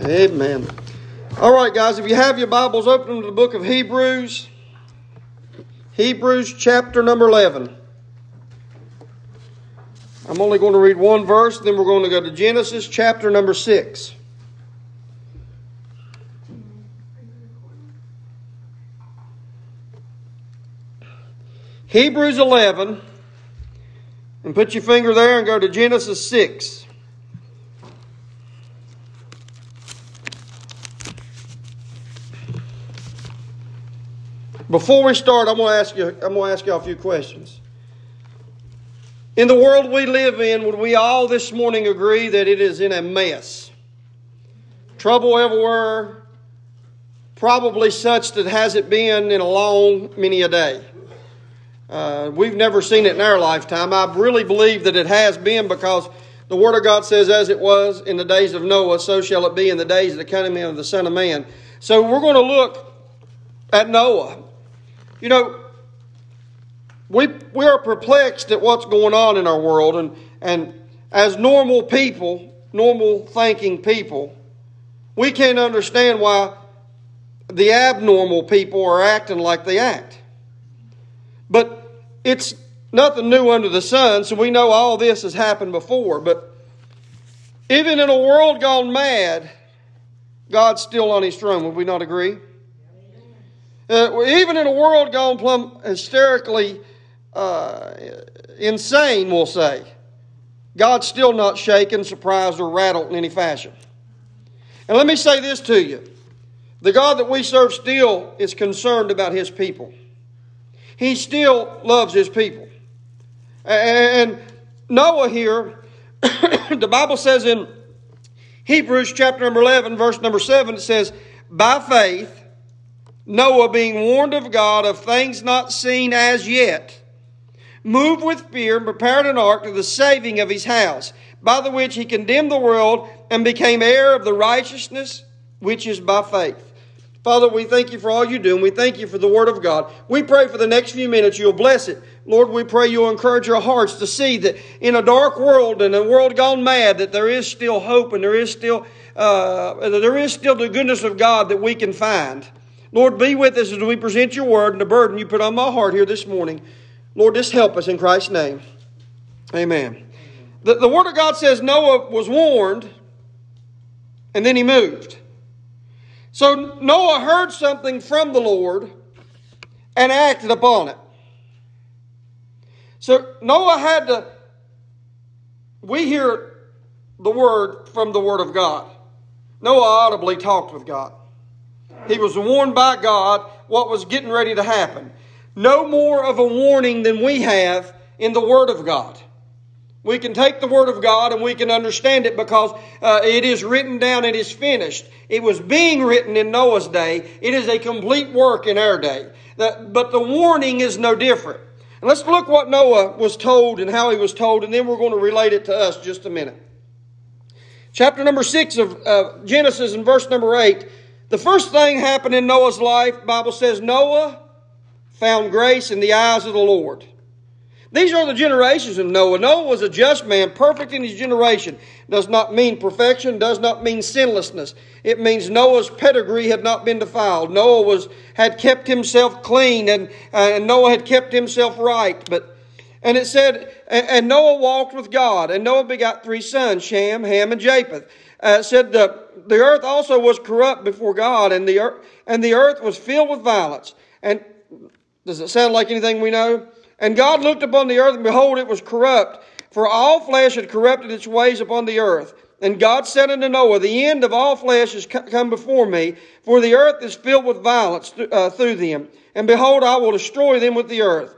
Amen. All right, guys, if you have your Bibles, open to the book of Hebrews. Hebrews chapter number 11. I'm only going to read one verse, then we're going to go to Genesis chapter number 6. Hebrews 11, and put your finger there and go to Genesis 6. Before we start, I'm going to ask you a few questions. In the world we live in, would we all this morning agree that it is in a mess? Trouble everywhere, probably such that hasn't been in a long many a day. We've never seen it in our lifetime. I really believe that it has been, because the Word of God says, as it was in the days of Noah, so shall it be in the days of the coming of the Son of Man. So we're going to look at Noah. You know, we are perplexed at what's going on in our world. And as normal people, normal thinking people, we can't understand why the abnormal people are acting like they act. But it's nothing new under the sun, so we know all this has happened before. But even in a world gone mad, God's still on His throne. Would we not agree? Even in a world gone plumb hysterically insane, we'll say, God's still not shaken, surprised, or rattled in any fashion. And let me say this to you. The God that we serve still is concerned about His people. He still loves His people. And Noah here, the Bible says in Hebrews chapter number 11, verse number 7, it says, by faith, Noah, being warned of God of things not seen as yet, moved with fear and prepared an ark to the saving of his house, by the which he condemned the world and became heir of the righteousness which is by faith. Father, we thank You for all You do, and we thank You for the Word of God. We pray for the next few minutes You'll bless it. Lord, we pray You'll encourage our hearts to see that in a dark world and a world gone mad, that there is still hope and there is still the goodness of God that we can find. Lord, be with us as we present Your Word and the burden You put on my heart here this morning. Lord, just help us in Christ's name. Amen. The Word of God says Noah was warned, and then he moved. So Noah heard something from the Lord and acted upon it. So Noah had to, we hear the word from the Word of God. Noah audibly talked with God. He was warned by God what was getting ready to happen. No more of a warning than we have in the Word of God. We can take the Word of God and we can understand it because it is written down, it is finished. It was being written in Noah's day. It is a complete work in our day. But the warning is no different. And let's look what Noah was told and how he was told, and then we're going to relate it to us just a minute. Chapter number 6 of Genesis and verse number 8. The first thing happened in Noah's life, the Bible says, Noah found grace in the eyes of the Lord. These are the generations of Noah. Noah was a just man, perfect in his generation. Does not mean perfection, does not mean sinlessness. It means Noah's pedigree had not been defiled. Noah had kept himself clean, and Noah had kept himself right. And it said, and Noah walked with God, and Noah begot 3 sons, Shem, Ham, and Japheth. It said the earth also was corrupt before God, and the earth was filled with violence. And does it sound like anything we know? And God looked upon the earth, and behold, it was corrupt, for all flesh had corrupted its ways upon the earth. And God said unto Noah, the end of all flesh is come before me, for the earth is filled with violence through them. And behold, I will destroy them with the earth.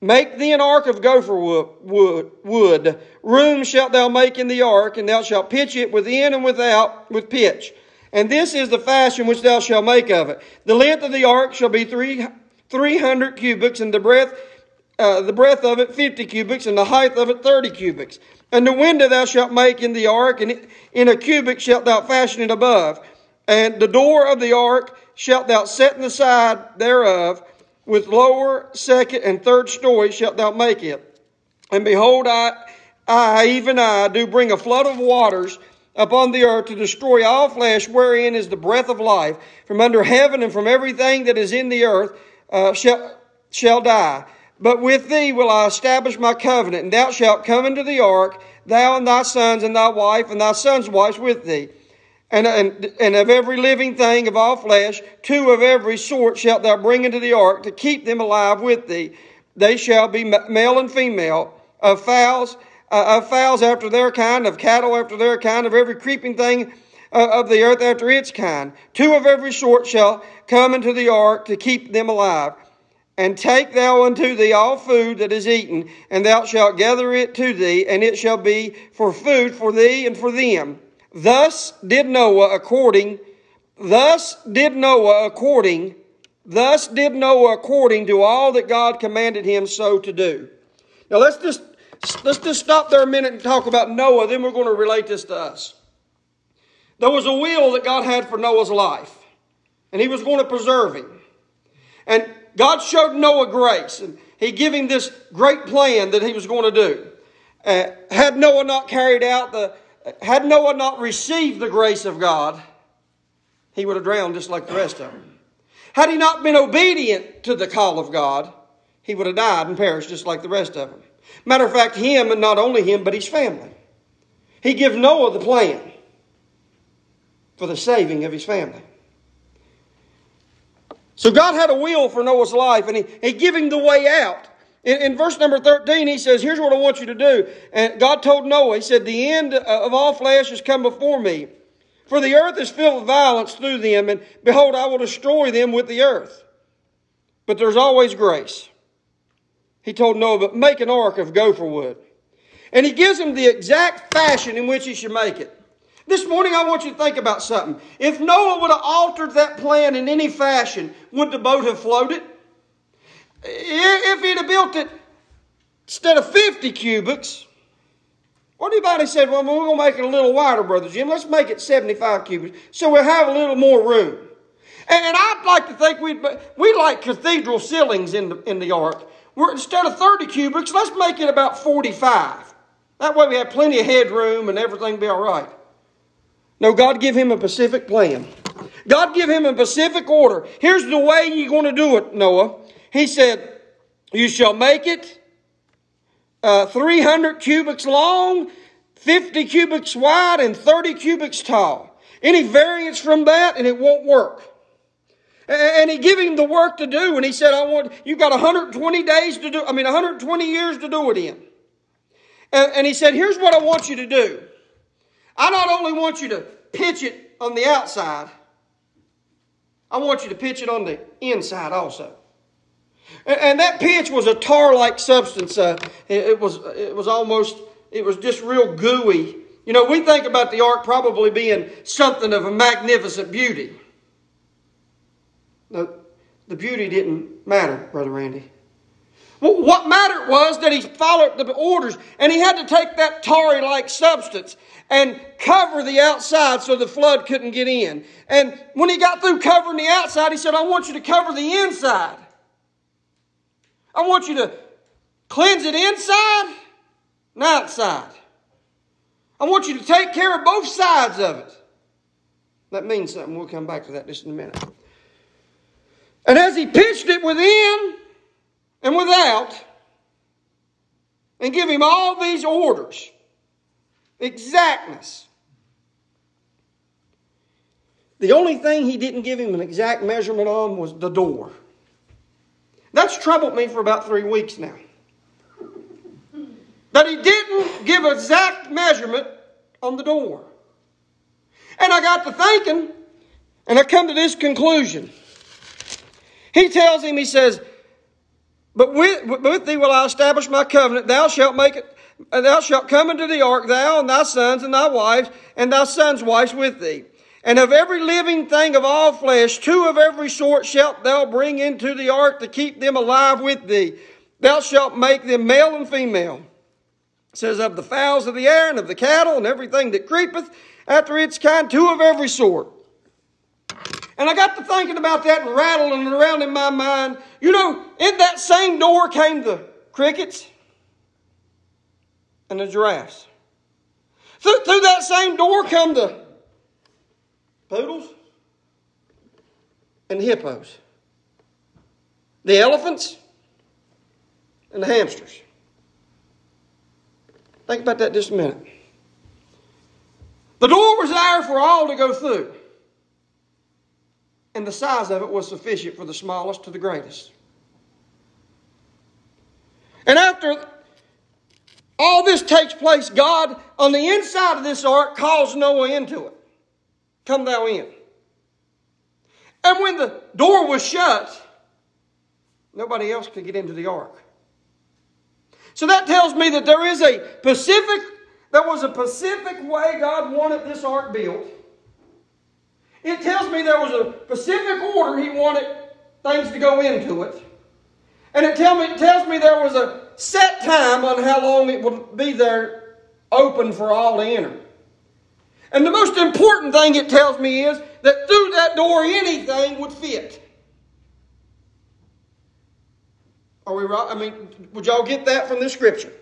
Make thee an ark of gopher wood. Room shalt thou make in the ark, and thou shalt pitch it within and without with pitch. And this is the fashion which thou shalt make of it. The length of the ark shall be 300 cubits, and the breadth of it 50 cubits, and the height of it 30 cubits. And the window thou shalt make in the ark, and in a cubit shalt thou fashion it above. And the door of the ark shalt thou set in the side thereof, with lower, second, and third story shalt thou make it. And behold, I do bring a flood of waters upon the earth to destroy all flesh wherein is the breath of life, from under heaven and from everything that is in the earth shall die. But with thee will I establish my covenant, and thou shalt come into the ark, thou and thy sons and thy wife and thy sons' wives with thee. And of every living thing of all flesh, two of every sort shalt thou bring into the ark to keep them alive with thee. They shall be male and female, of fowls after their kind, of cattle after their kind, of every creeping thing of the earth after its kind. Two of every sort shall come into the ark to keep them alive. And take thou unto thee all food that is eaten, and thou shalt gather it to thee, and it shall be for food for thee and for them. Thus did Noah according to all that God commanded him so to do. Now let's just stop there a minute and talk about Noah. Then we're going to relate this to us. There was a will that God had for Noah's life, and he was going to preserve him. And God showed Noah grace, and he gave him this great plan that he was going to do. Had Noah not received the grace of God, he would have drowned just like the rest of them. Had he not been obedient to the call of God, he would have died and perished just like the rest of them. Matter of fact, him, and not only him, but his family. He gave Noah the plan for the saving of his family. So God had a will for Noah's life, and he gave him the way out. In verse number 13, he says, here's what I want you to do. And God told Noah, he said, the end of all flesh has come before me. For the earth is filled with violence through them, and behold, I will destroy them with the earth. But there's always grace. He told Noah, but make an ark of gopher wood. And he gives him the exact fashion in which he should make it. This morning, I want you to think about something. If Noah would have altered that plan in any fashion, would the boat have floated? If he'd have built it instead of 50 cubits, or anybody said, well, we're going to make it a little wider, Brother Jim. Let's make it 75 cubits so we'll have a little more room. And I'd like to think we'd like cathedral ceilings in the ark. Instead of 30 cubits, let's make it about 45. That way we have plenty of headroom and everything will be all right. No, God give him a specific plan. God give him a specific order. Here's the way you're going to do it, Noah. He said, you shall make it 300 cubits long, 50 cubits wide, and 30 cubits tall. Any variance from that, and it won't work. And he gave him the work to do, and he said, you've got 120 years to do it in. And he said, here's what I want you to do. I not only want you to pitch it on the outside, I want you to pitch it on the inside also. And that pitch was a tar-like substance. It was just real gooey. You know, we think about the ark probably being something of a magnificent beauty. No, the beauty didn't matter, Brother Randy. Well, what mattered was that he followed the orders, and he had to take that tarry-like substance and cover the outside so the flood couldn't get in. And when he got through covering the outside, he said, I want you to cover the inside. I want you to cleanse it inside and outside. I want you to take care of both sides of it. That means something. We'll come back to that just in a minute. And as he pitched it within and without, and give him all these orders, exactness. The only thing he didn't give him an exact measurement on was the door. That's troubled me for about 3 weeks now. That he didn't give an exact measurement on the door. And I got to thinking, and I come to this conclusion. He tells him, he says, but with thee will I establish my covenant. Thou shalt make it, thou shalt come into the ark, thou and thy sons and thy wives, and thy sons' wives with thee. And of every living thing of all flesh, two of every sort shalt thou bring into the ark to keep them alive with thee. Thou shalt make them male and female. It says, of the fowls of the air and of the cattle and everything that creepeth after its kind, two of every sort. And I got to thinking about that and rattling it around in my mind. You know, in that same door came the crickets and the giraffes. Through that same door come the poodles and the hippos, the elephants and the hamsters. Think about that just a minute. The door was there for all to go through, and the size of it was sufficient for the smallest to the greatest. And after all this takes place, God, on the inside of this ark, calls Noah into it. Come thou in. And when the door was shut, nobody else could get into the ark. So that tells me that there was a specific way God wanted this ark built. It tells me there was a specific order He wanted things to go into it. And it tells me there was a set time on how long it would be there open for all to enter. And the most important thing it tells me is that through that door anything would fit. Are we right? I mean, would y'all get that from this scripture?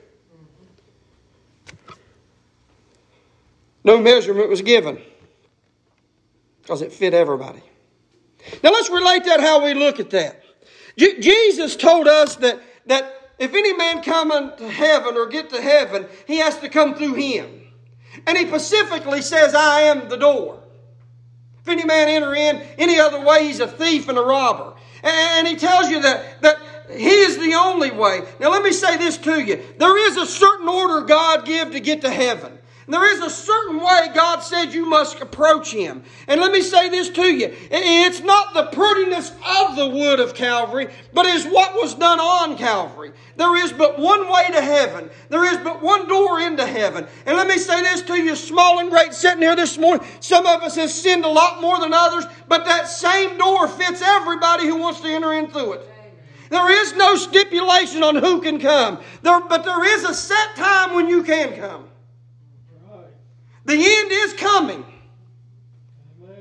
No measurement was given, because it fit everybody. Now let's relate that how we look at that. Jesus told us that if any man come into heaven or get to heaven, he has to come through Him. And He specifically says, I am the door. If any man enter in any other way, he's a thief and a robber. And He tells you that He is the only way. Now let me say this to you. There is a certain order God gives to get to heaven. There is a certain way God said you must approach Him. And let me say this to you. It's not the prettiness of the wood of Calvary, but it's what was done on Calvary. There is but one way to heaven. There is but one door into heaven. And let me say this to you, small and great, sitting here this morning. Some of us have sinned a lot more than others, but that same door fits everybody who wants to enter in through it. There is no stipulation on who can come. But there is a set time when you can come. The end is coming. Amen.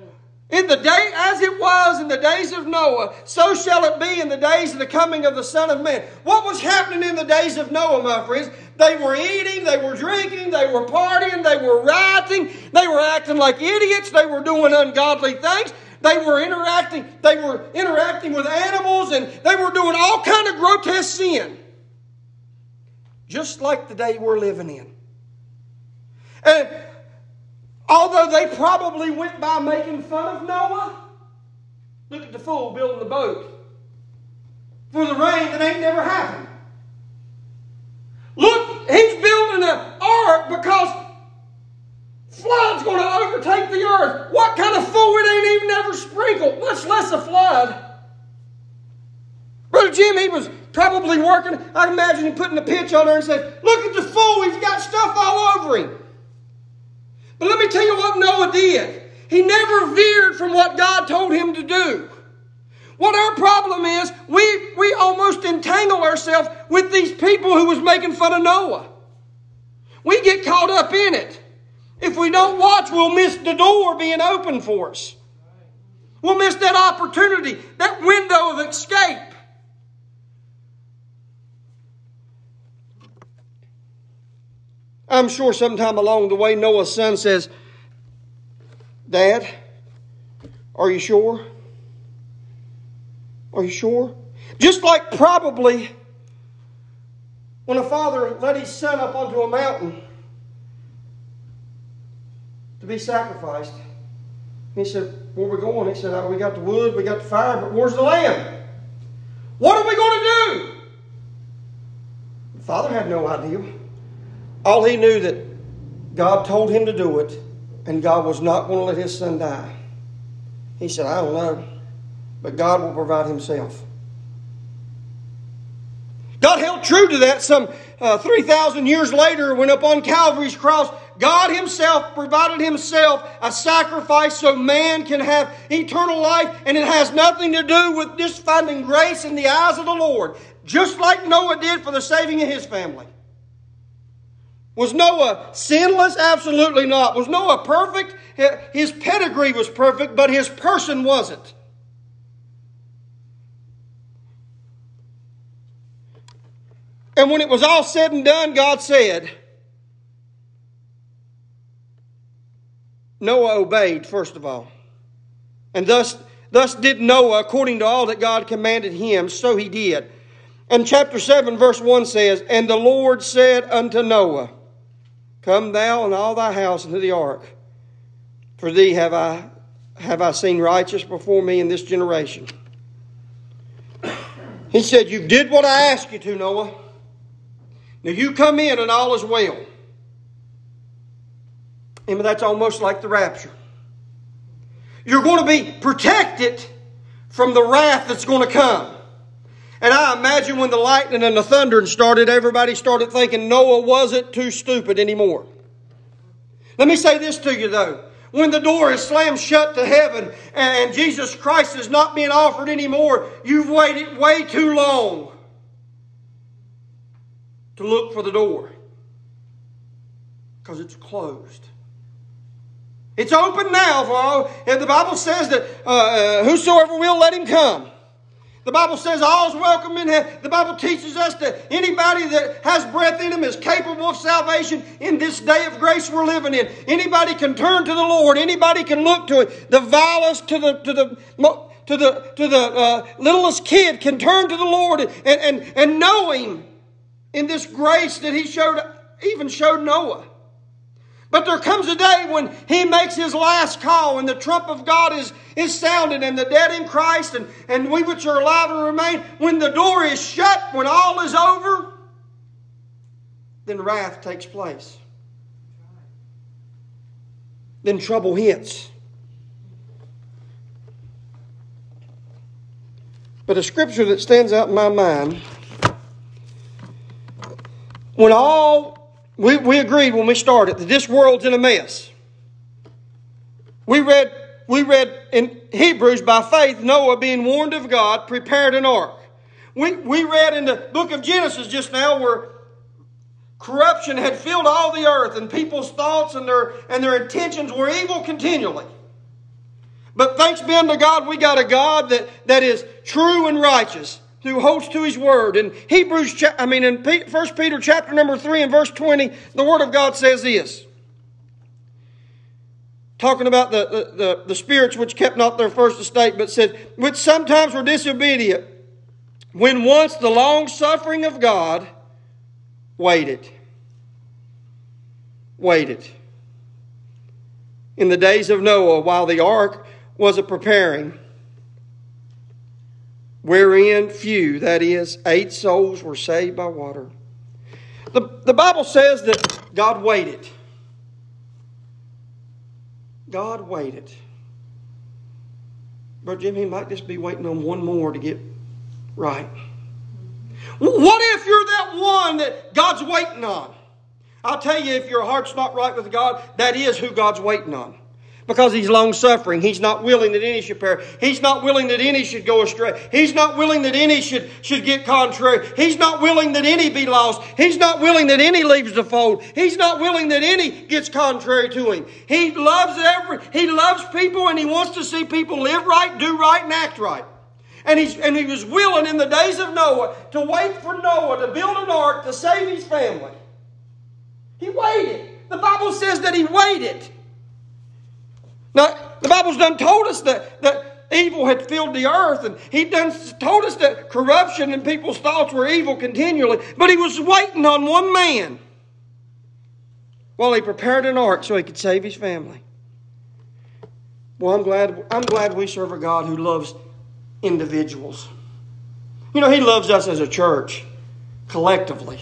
In the day as it was in the days of Noah, so shall it be in the days of the coming of the Son of Man. What was happening in the days of Noah, my friends? They were eating, they were drinking, they were partying, they were rioting, they were acting like idiots, they were doing ungodly things, they were interacting with animals, and they were doing all kind of grotesque sin. Just like the day we're living in. And although they probably went by making fun of Noah. Look at the fool building the boat for the rain that ain't never happened. Look, he's building an ark because flood's going to overtake the earth. What kind of fool? It ain't even never sprinkled, much less a flood. Brother Jim, he was probably working. I imagine him putting a pitch on her and said, look at the fool, he's got stuff all over him. But let me tell you what Noah did. He never veered from what God told him to do. What our problem is, we almost entangle ourselves with these people who was making fun of Noah. We get caught up in it. If we don't watch, we'll miss the door being open for us. We'll miss that opportunity, that window of escape. I'm sure sometime along the way Noah's son says, Dad, are you sure? Are you sure? Just like probably when a father led his son up onto a mountain to be sacrificed. He said, where are we going? He said, oh, we got the wood, we got the fire, but where's the lamb? What are we going to do? The father had no idea. All he knew that God told him to do it, and God was not going to let his son die. He said, I don't know, but God will provide Himself. God held true to that some 3,000 years later when up on Calvary's cross, God Himself provided Himself a sacrifice so man can have eternal life, and it has nothing to do with just finding grace in the eyes of the Lord, just like Noah did for the saving of his family. Was Noah sinless? Absolutely not. Was Noah perfect? His pedigree was perfect, but his person wasn't. And when it was all said and done, God said, Noah obeyed, first of all. And thus did Noah according to all that God commanded him, so he did. And chapter 7 verse 1 says, And the Lord said unto Noah, Come thou and all thy house into the ark. For thee have I seen righteous before me in this generation. He said, You did what I asked you to, Noah. Now you come in and all is well. And that's almost like the rapture. You're going to be protected from the wrath that's going to come. And I imagine when the lightning and the thunder started, everybody started thinking Noah wasn't too stupid anymore. Let me say this to you though. When the door is slammed shut to heaven and Jesus Christ is not being offered anymore, you've waited way too long to look for the door. Because it's closed. It's open now for all. And the Bible says that whosoever will, let him come. The Bible says all is welcome in heaven. The Bible teaches us that anybody that has breath in him is capable of salvation in this day of grace we're living in. Anybody can turn to the Lord. Anybody can look to it. The vilest to the littlest kid can turn to the Lord and know Him in this grace that He even showed Noah. But there comes a day when he makes his last call and the trump of God is sounded and the dead in Christ and we which are alive and remain. When the door is shut, when all is over, then wrath takes place. Then trouble hits. But a scripture that stands out in my mind, when all... We agreed when we started that this world's in a mess. We read in Hebrews, by faith, Noah being warned of God, prepared an ark. We read in the book of Genesis just now where corruption had filled all the earth and people's thoughts and their intentions were evil continually. But thanks be unto God, we got a God that is true and righteous, who holds to His Word. In in 1 Peter chapter number 3 and verse 20, the Word of God says this. Talking about the spirits which kept not their first estate, but said, which sometimes were disobedient, when once the long suffering of God waited. In the days of Noah, while the ark was a preparing, wherein few, that is, 8 souls were saved by water. The Bible says that God waited. God waited. Brother Jimmy, He might just be waiting on one more to get right. What if you're that one that God's waiting on? I'll tell you, if your heart's not right with God, that is who God's waiting on. Because He's long-suffering. He's not willing that any should perish. He's not willing that any should go astray. He's not willing that any should get contrary. He's not willing that any be lost. He's not willing that any leaves the fold. He's not willing that any gets contrary to Him. He loves people, and He wants to see people live right, do right, and act right. And He was willing in the days of Noah to wait for Noah to build an ark to save his family. He waited. The Bible says that He waited. Now, the Bible's done told us that evil had filled the earth, and He done told us that corruption and people's thoughts were evil continually, but He was waiting on one man while He prepared an ark so He could save his family. Well, I'm glad we serve a God who loves individuals. You know, He loves us as a church, collectively.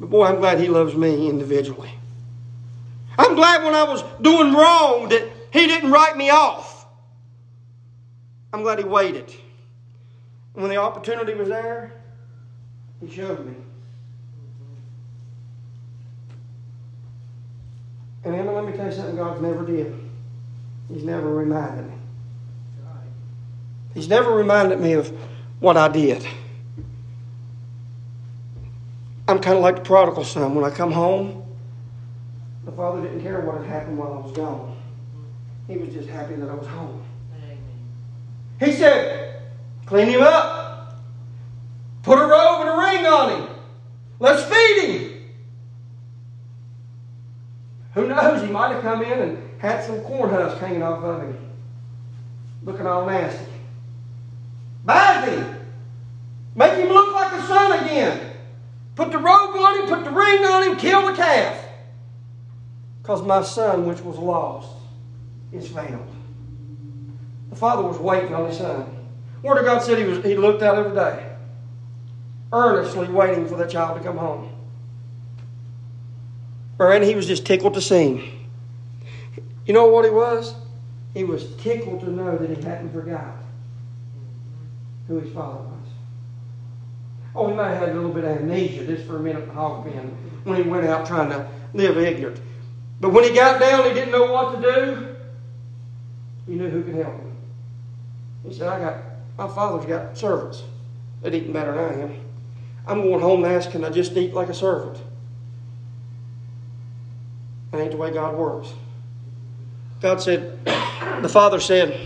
But boy, I'm glad He loves me individually. I'm glad when I was doing wrong that He didn't write me off. I'm glad He waited. When the opportunity was there, He showed me. And Emma, let me tell you something God's never did. He's never reminded me. He's never reminded me of what I did. I'm kind of like the prodigal son. When I come home, the Father didn't care what had happened while I was gone. He was just happy that I was home. Amen. He said, clean him up. Put a robe and a ring on him. Let's feed him. Who knows? He might have come in and had some corn husks hanging off of him, looking all nasty. Bathe him. Make him look like the sun again. Put the robe on him, put the ring on him, kill the calf. Because my son, which was lost, is found. The father was waiting on his son. Word of God said he looked out every day, earnestly waiting for that child to come home. And he was just tickled to see him. You know what he was? He was tickled to know that he hadn't forgot who his father was. Oh, he might have had a little bit of amnesia just for a minute in the hog pen when he went out trying to live ignorant. But when he got down, he didn't know what to do. He knew who could help him. He said, my father's got servants that eat better than I am. I'm going home and ask, can I just eat like a servant? That ain't the way God works. God said, the father said,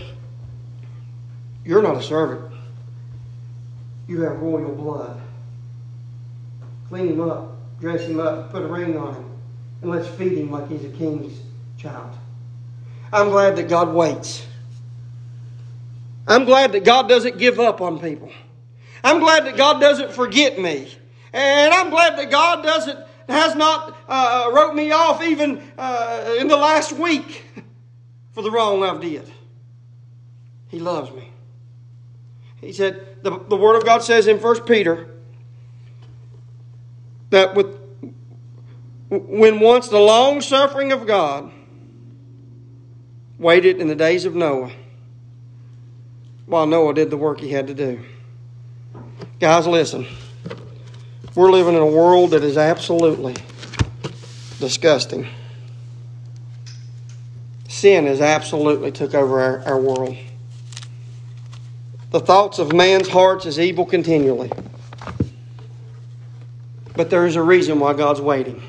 you're not a servant. You have royal blood. Clean him up, dress him up, put a ring on him, and let's feed him like he's a king's child. I'm glad that God waits. I'm glad that God doesn't give up on people. I'm glad that God doesn't forget me. And I'm glad that God has not wrote me off even in the last week for the wrong I've did. He loves me. He said, the Word of God says in 1 Peter that when once the long suffering of God waited in the days of Noah, while Noah did the work he had to do. Guys, listen. We're living in a world that is absolutely disgusting. Sin has absolutely took over our world. The thoughts of man's hearts is evil continually. But there is a reason why God's waiting.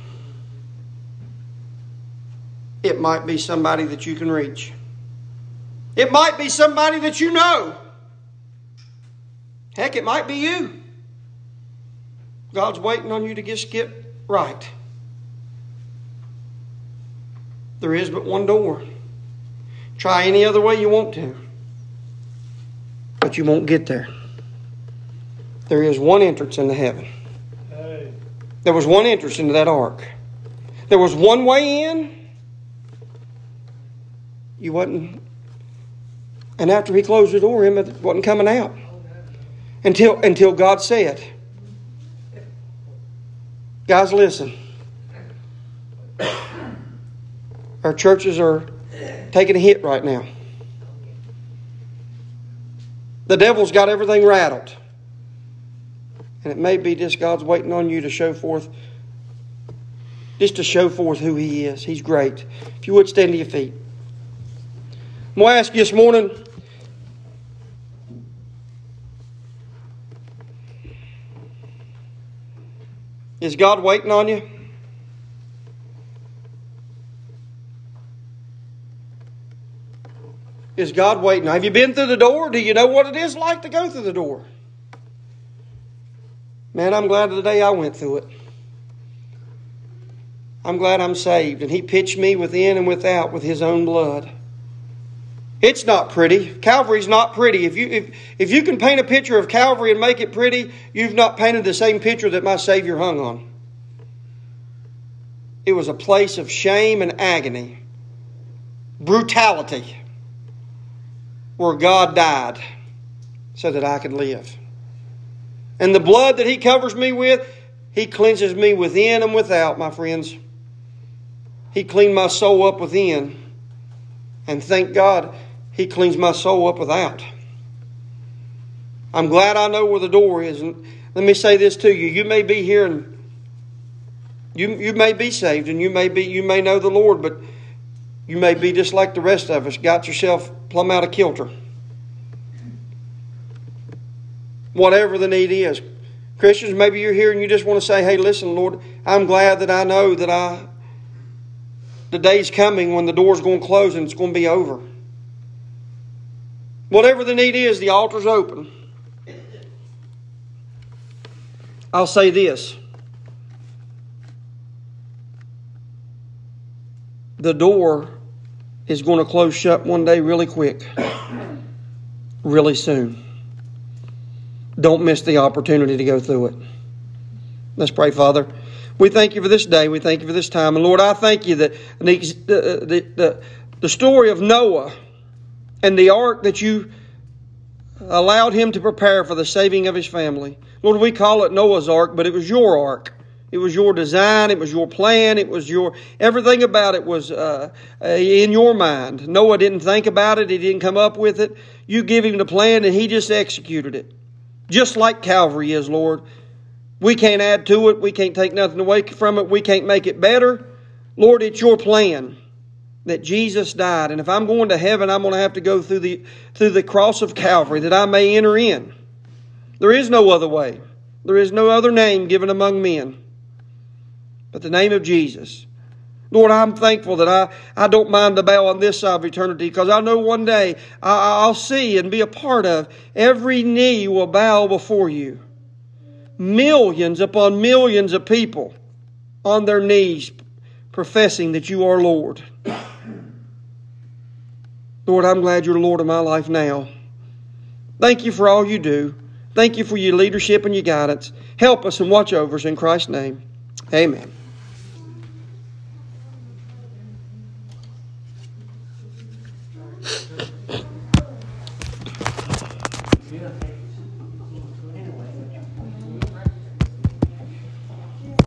It might be somebody that you can reach. It might be somebody that you know. Heck, it might be you. God's waiting on you to just get right. There is but one door. Try any other way you want to, but you won't get there. There is one entrance into heaven. Hey. There was one entrance into that ark. There was one way in. You wasn't. And after he closed the door, him it wasn't coming out until God said. Guys, listen. Our churches are taking a hit right now. The devil's got everything rattled. And it may be just God's waiting on you to show forth who he is. He's great. If you would, stand to your feet. I'm going to ask you this morning, is God waiting on you? Is God waiting? Have you been through the door? Do you know what it is like to go through the door? Man, I'm glad of the day I went through it. I'm glad I'm saved. And he pitched me within and without with his own blood. It's not pretty. Calvary's not pretty. If you can paint a picture of Calvary and make it pretty, you've not painted the same picture that my Savior hung on. It was a place of shame and agony. Brutality. Where God died so that I could live. And the blood that he covers me with, he cleanses me within and without, my friends. He cleaned my soul up within. And thank God, he cleans my soul up without. I'm glad I know where the door is. And let me say this to you. You may be here and you may be saved and you may know the Lord, but you may be just like the rest of us, got yourself plumb out of kilter. Whatever the need is. Christians, maybe you're here and you just want to say, hey, listen, Lord, I'm glad that I know that the day's coming when the door's going to close and it's going to be over. Whatever the need is, the altar's open. I'll say this. The door is going to close shut one day really quick, really soon. Don't miss the opportunity to go through it. Let's pray. Father, we thank you for this day. We thank you for this time. And Lord, I thank you that the story of Noah and the ark that you allowed him to prepare for the saving of his family. Lord, we call it Noah's ark, but it was your ark. It was your design. It was your plan. It was your, everything about it was in your mind. Noah didn't think about it. He didn't come up with it. You give him the plan and he just executed it. Just like Calvary is, Lord. We can't add to it. We can't take nothing away from it. We can't make it better. Lord, it's your plan that Jesus died. And if I'm going to heaven, I'm going to have to go through the cross of Calvary that I may enter in. There is no other way. There is no other name given among men but the name of Jesus. Lord, I'm thankful that I don't mind the battle on this side of eternity, because I know one day I'll see and be a part of. Every knee will bow before you. Millions upon millions of people on their knees professing that you are Lord. Lord, I'm glad you're Lord of my life now. Thank you for all you do. Thank you for your leadership and your guidance. Help us and watch over us in Christ's name. Amen.